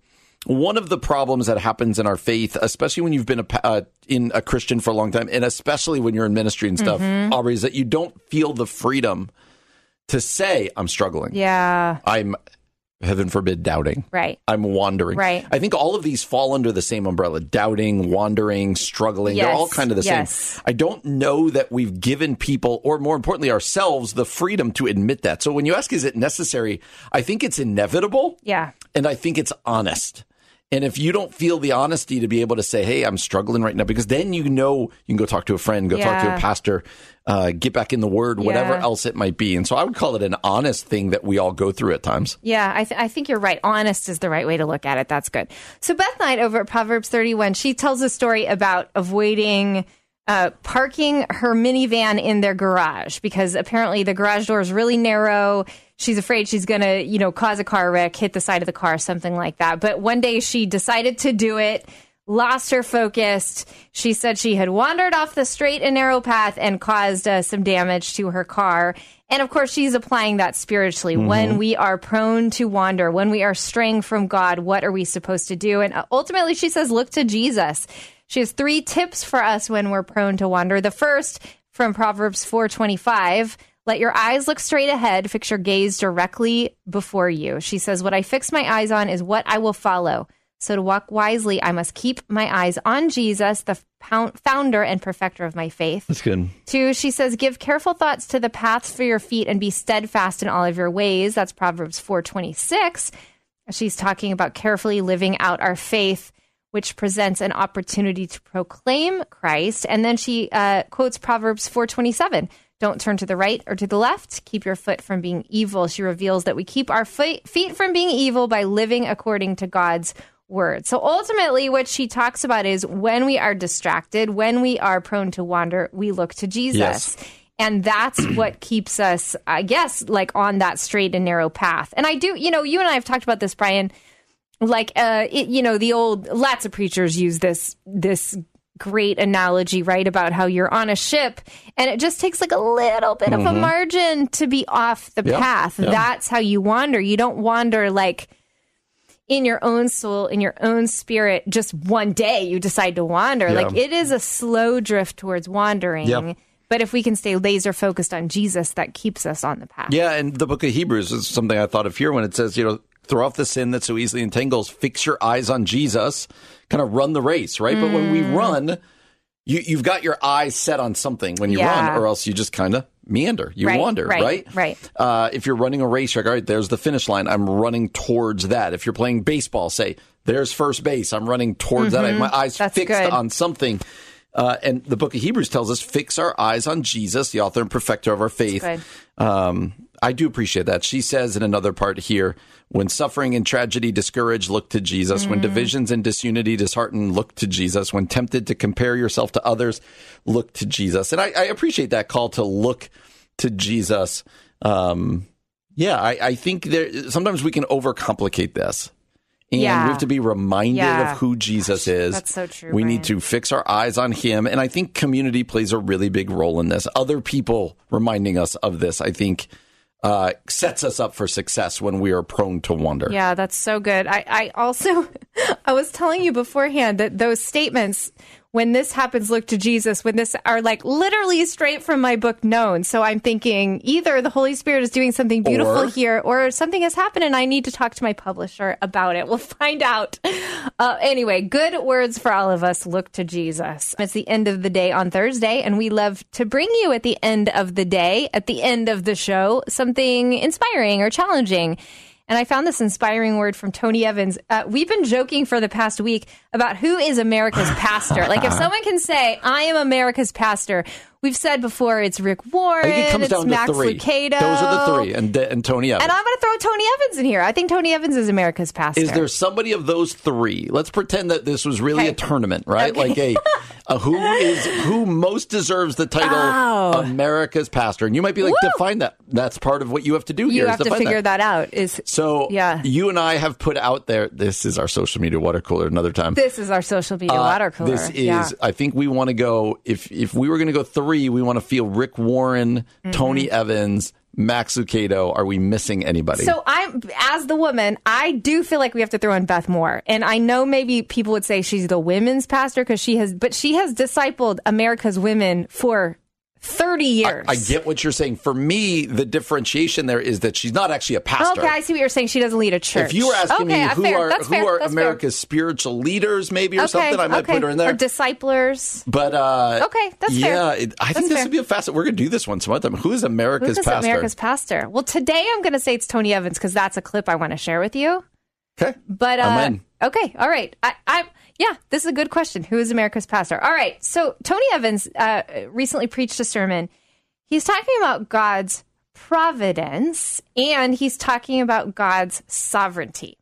one of the problems that happens in our faith, especially when you've been in a Christian for a long time, and especially when you're in ministry and stuff, Aubrey, is that you don't feel the freedom to say, I'm struggling. Yeah. I'm, heaven forbid, doubting. Right. I'm wandering. Right. I think all of these fall under the same umbrella. Doubting, wandering, struggling. Yes. They're all kind of the same. I don't know that we've given people, or more importantly, ourselves, the freedom to admit that. So when you ask, is it necessary? I think it's inevitable. Yeah. And I think it's honest. And if you don't feel the honesty to be able to say, hey, I'm struggling right now, because then you can go talk to a friend, go talk to a pastor, get back in the Word, whatever else it might be. And so I would call it an honest thing that we all go through at times. Yeah, I think you're right. Honest is the right way to look at it. That's good. So Beth Knight over at Proverbs 31, she tells a story about avoiding parking her minivan in their garage because apparently the garage door is really narrow. She's afraid she's going to, cause a car wreck, hit the side of the car, something like that. But one day she decided to do it, lost her focus. She said she had wandered off the straight and narrow path and caused some damage to her car. And of course, she's applying that spiritually. Mm-hmm. When we are prone to wander, when we are straying from God, what are we supposed to do? And ultimately, she says, look to Jesus. She has 3 tips for us when we're prone to wander. The first from Proverbs 4:25. Let your eyes look straight ahead. Fix your gaze directly before you. She says, what I fix my eyes on is what I will follow. So to walk wisely, I must keep my eyes on Jesus, the founder and perfecter of my faith. That's good. 2, she says, give careful thoughts to the paths for your feet and be steadfast in all of your ways. That's Proverbs 4:26. She's talking about carefully living out our faith, which presents an opportunity to proclaim Christ. And then she quotes Proverbs 4:27. Don't turn to the right or to the left. Keep your foot from being evil. She reveals that we keep our feet from being evil by living according to God's word. So ultimately, what she talks about is when we are distracted, when we are prone to wander, we look to Jesus. Yes. And that's what keeps us, I guess, like on that straight and narrow path. And I do, you and I have talked about this, Brian. Like, lots of preachers use this great analogy, right, about how you're on a ship and it just takes like a little bit of a margin to be off the path. Yep. That's how you wander. You don't wander like in your own soul, in your own spirit, just one day you decide to wander. Like, it is a slow drift towards wandering. Yep. But if we can stay laser focused on Jesus, that keeps us on the path. Yeah, and the book of Hebrews is something I thought of here when it says, throw off the sin that so easily entangles, fix your eyes on Jesus, kind of run the race, right? But when we run, you've got your eyes set on something when you run, or else you just kind of meander. You wander, right? Right. If you're running a race, you're like, all right, there's the finish line. I'm running towards that. If you're playing baseball, say, there's first base. I'm running towards that. I have my eyes fixed on something. And the book of Hebrews tells us, fix our eyes on Jesus, the author and perfecter of our faith. I do appreciate that. She says in another part here, when suffering and tragedy discourage, look to Jesus. When divisions and disunity dishearten, look to Jesus. When tempted to compare yourself to others, look to Jesus. And I appreciate that call to look to Jesus. I think sometimes we can overcomplicate this. And we have to be reminded of who Jesus is. That's so true. We need to fix our eyes on him. And I think community plays a really big role in this. Other people reminding us of this, I think, sets us up for success when we are prone to wonder. Yeah, that's so good. I also, I was telling you beforehand that those statements, when this happens, look to Jesus, when this are like literally straight from my book, Known. So I'm thinking either the Holy Spirit is doing something beautiful here or something has happened and I need to talk to my publisher about it. We'll find out. Anyway, good words for all of us. Look to Jesus. It's the end of the day on Thursday, and we love to bring you at the end of the day, at the end of the show, something inspiring or challenging. And I found this inspiring word from Tony Evans. We've been joking for the past week about who is America's pastor. Like, if someone can say, I am America's pastor, we've said before it's Rick Warren, it's Max Lucado. Those are the three, and Tony Evans. And I'm going to throw Tony Evans in here. I think Tony Evans is America's pastor. Is there somebody of those three? Let's pretend that this was really a tournament, right? Okay. Like a who most deserves the title America's pastor. And you might be like, define that. That's part of what you have to do here. You have to figure that out. You and I have put out there, this is our social media water cooler another time. This is our social media water cooler. This is, I think we want to go, if we were going to go three, we want to feel Rick Warren, Tony Evans, Max Lucado. Are we missing anybody? So as the woman, I do feel like we have to throw in Beth Moore. And I know maybe people would say she's the women's pastor because she has discipled America's women for 30 years. I get what you're saying. For me, the differentiation there is that she's not actually a pastor. Okay, I see what you're saying. She doesn't lead a church. If you were asking me who are America's spiritual leaders, maybe, or something, I might put her in there. Or disciplers. But, that's fair. I think this would be a fascinating. We're going to do this one some other time. Who is America's pastor? Well, today I'm going to say it's Tony Evans because that's a clip I want to share with you. Okay. But, I'm in. Okay. All right. This is a good question. Who is America's pastor? All right. So Tony Evans recently preached a sermon. He's talking about God's providence, and he's talking about God's sovereignty.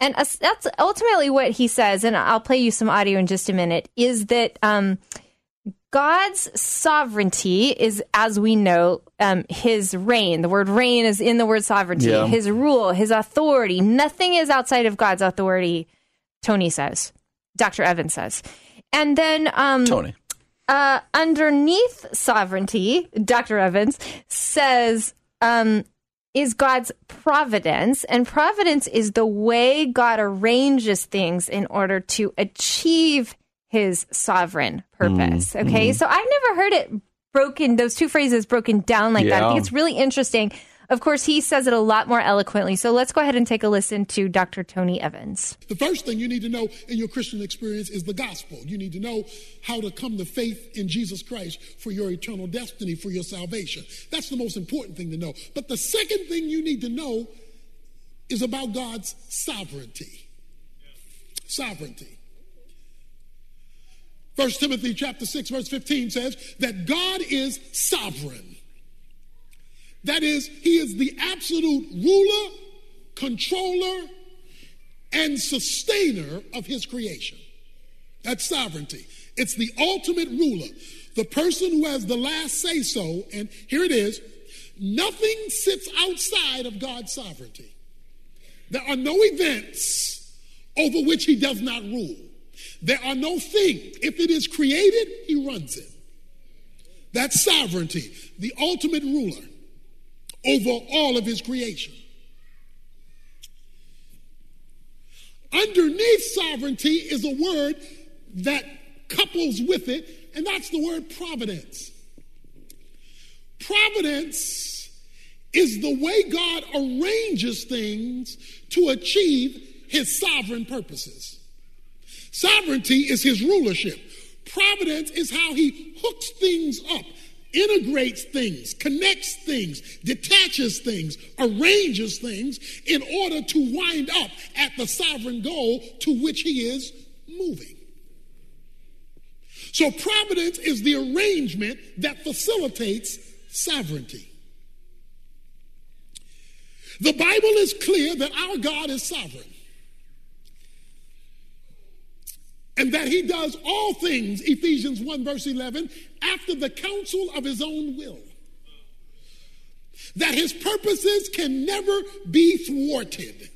And that's ultimately what he says, and I'll play you some audio in just a minute, is that God's sovereignty is, as we know, his reign. The word reign is in the word sovereignty. Yeah. His rule, his authority. Nothing is outside of God's authority, Tony says. Dr. Evans says. And then Tony. Underneath sovereignty, Dr. Evans says, is God's providence. And providence is the way God arranges things in order to achieve his sovereign purpose. Okay, so I've never heard it broken down like that. I think it's really interesting. Of course, he says it a lot more eloquently. So let's go ahead and take a listen to Dr. Tony Evans. The first thing you need to know in your Christian experience is the gospel. You need to know how to come to faith in Jesus Christ for your eternal destiny, for your salvation. That's the most important thing to know. But the second thing you need to know is about God's sovereignty. Sovereignty. 1 Timothy chapter 6, verse 15 says that God is sovereign. That is, he is the absolute ruler, controller, and sustainer of his creation. That's sovereignty. It's the ultimate ruler, the person who has the last say-so, and here it is, nothing sits outside of God's sovereignty. There are no events over which he does not rule. There are no things. If it is created, he runs it. That's sovereignty, the ultimate ruler over all of his creation. Underneath sovereignty is a word that couples with it, and that's the word providence. Providence is the way God arranges things to achieve his sovereign purposes. Sovereignty is his rulership. Providence is how he hooks things up, integrates things, connects things, detaches things, arranges things in order to wind up at the sovereign goal to which he is moving. So providence is the arrangement that facilitates sovereignty. The Bible is clear that our God is sovereign, and that he does all things, Ephesians 1 verse 11, after the counsel of his own will. That his purposes can never be thwarted.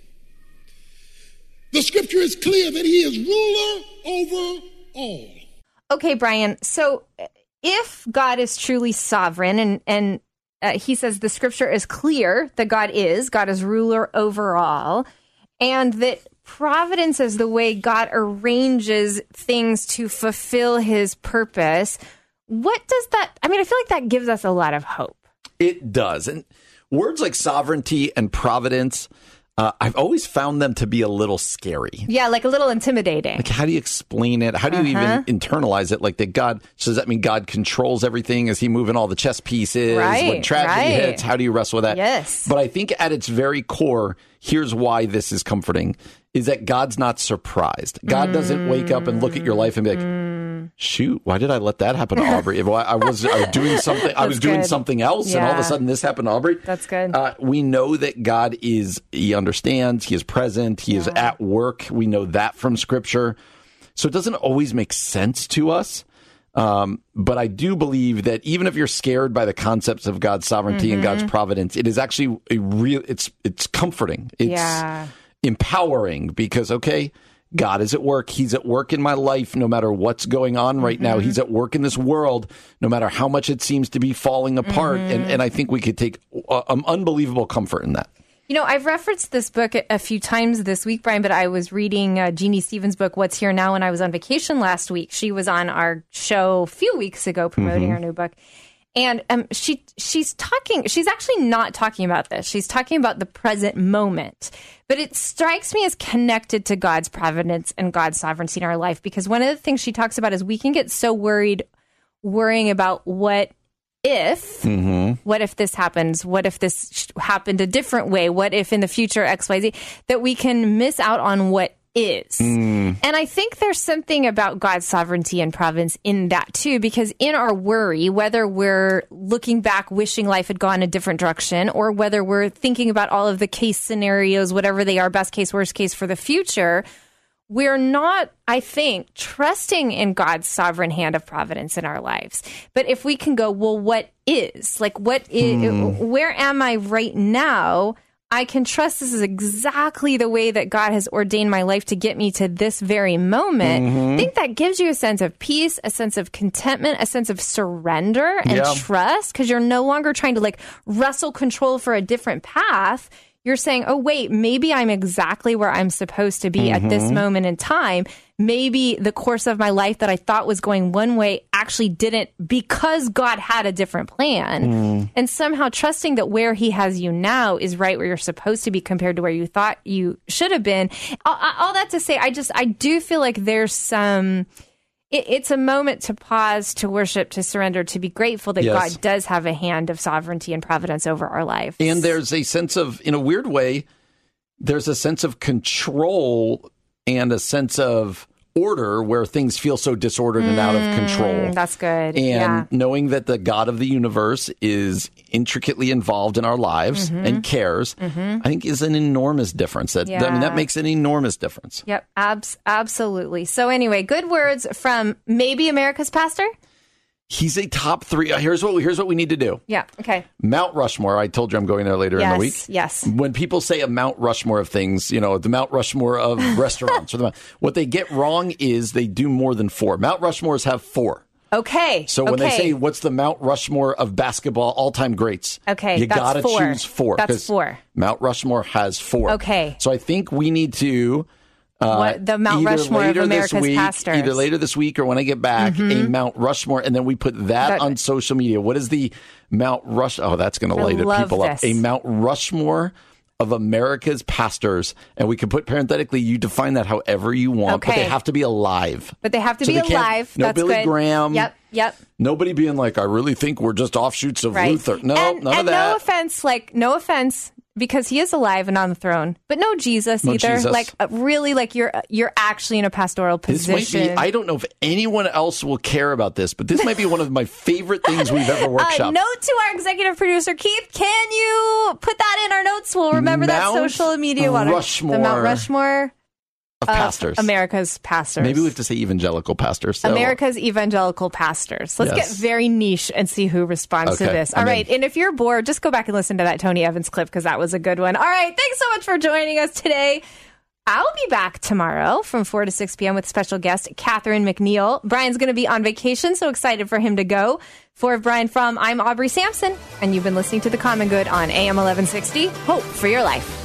The scripture is clear that he is ruler over all. Okay, Brian, so if God is truly sovereign and he says the scripture is clear that God is ruler over all, and that providence is the way God arranges things to fulfill his purpose, what does that, I mean, I feel like that gives us a lot of hope. It does. And words like sovereignty and providence, I've always found them to be a little scary. Yeah, like a little intimidating. Like, how do you explain it? How do you even internalize it? Like, that God, so does that mean God controls everything? Is he moving all the chess pieces? Right, when tragedy hits, how do you wrestle with that? Yes. But I think at its very core, here's why this is comforting, is that God's not surprised. God doesn't wake up and look at your life and be like, shoot, why did I let that happen to Aubrey? I was doing something else, yeah. And all of a sudden this happened to Aubrey. That's good. We know that God is, he understands, he is present, he is at work. We know that from Scripture. So it doesn't always make sense to us. But I do believe that even if you're scared by the concepts of God's sovereignty and God's providence, it is actually a real, it's comforting. It's empowering because, okay, God is at work. He's at work in my life, no matter what's going on right now. He's at work in this world, no matter how much it seems to be falling apart. And I think we could take unbelievable comfort in that. You know, I've referenced this book a few times this week, Brian, but I was reading Jeannie Stevens' book, What's Here Now, when I was on vacation last week. She was on our show a few weeks ago promoting her new book. And she's actually not talking about this. She's talking about the present moment. But it strikes me as connected to God's providence and God's sovereignty in our life, because one of the things she talks about is we can get so worrying about what if this happens? What if this happened a different way? What if in the future X, Y, Z, that we can miss out on what is. And I think there's something about God's sovereignty and providence in that too, because in our worry, whether we're looking back, wishing life had gone a different direction, or whether we're thinking about all of the case scenarios, whatever they are, best case, worst case for the future, we're not, I think, trusting in God's sovereign hand of providence in our lives. But if we can go, well, what is? Like, what is, where am I right now? I can trust this is exactly the way that God has ordained my life to get me to this very moment. I think that gives you a sense of peace, a sense of contentment, a sense of surrender and trust, because you're no longer trying to like wrestle control for a different path. You're saying, oh, wait, maybe I'm exactly where I'm supposed to be at this moment in time. Maybe the course of my life that I thought was going one way actually didn't, because God had a different plan. And somehow trusting that where he has you now is right where you're supposed to be compared to where you thought you should have been. All that to say, I do feel like there's some... It's a moment to pause, to worship, to surrender, to be grateful that God does have a hand of sovereignty and providence over our life. And there's a sense of, in a weird way, there's a sense of control and a sense of order where things feel so disordered and out of control. That's good. And knowing that the God of the universe is intricately involved in our lives and cares, I think is an enormous difference. That makes an enormous difference. Yep, absolutely. So anyway, good words from maybe America's pastor. He's a top three. Here's what we need to do. Yeah. Okay. Mount Rushmore. I told you I'm going there later in the week. Yes. When people say a Mount Rushmore of things, you know, the Mount Rushmore of restaurants, or what they get wrong is they do more than four. Mount Rushmores have four. Okay. So when they say what's the Mount Rushmore of basketball all-time greats, you gotta choose four. That's four. Mount Rushmore has four. Okay. So I think we need to. The Mount Rushmore of America's pastors. Either later this week or when I get back, a Mount Rushmore, and then we put that on social media. What is the Mount Rushmore? Oh, that's going to light people up. A Mount Rushmore of America's pastors, and we can put parenthetically, you define that however you want, but they have to be alive. No that's Billy Graham. Yep. Nobody being like, I really think we're just offshoots of Luther. No, none of that. And no offense. Because he is alive and on the throne, but no Jesus either. Like really, like you're actually in a pastoral position. This might be, I don't know if anyone else will care about this, but this might be one of my favorite things we've ever workshopped. Note to our executive producer Keith: can you put that in our notes? We'll remember that social media one. The Mount Rushmore of pastors, America's pastors. Maybe we have to say evangelical pastors. So. America's evangelical pastors. Let's get very niche and see who responds to this. All right. And if you're bored, just go back and listen to that Tony Evans clip, because that was a good one. All right. Thanks so much for joining us today. I'll be back tomorrow from 4 to 6 p.m. with special guest Catherine McNeil. Brian's going to be on vacation, so excited for him to go. For Brian Fromm, I'm Aubrey Sampson, and you've been listening to The Common Good on AM 1160. Hope for your life.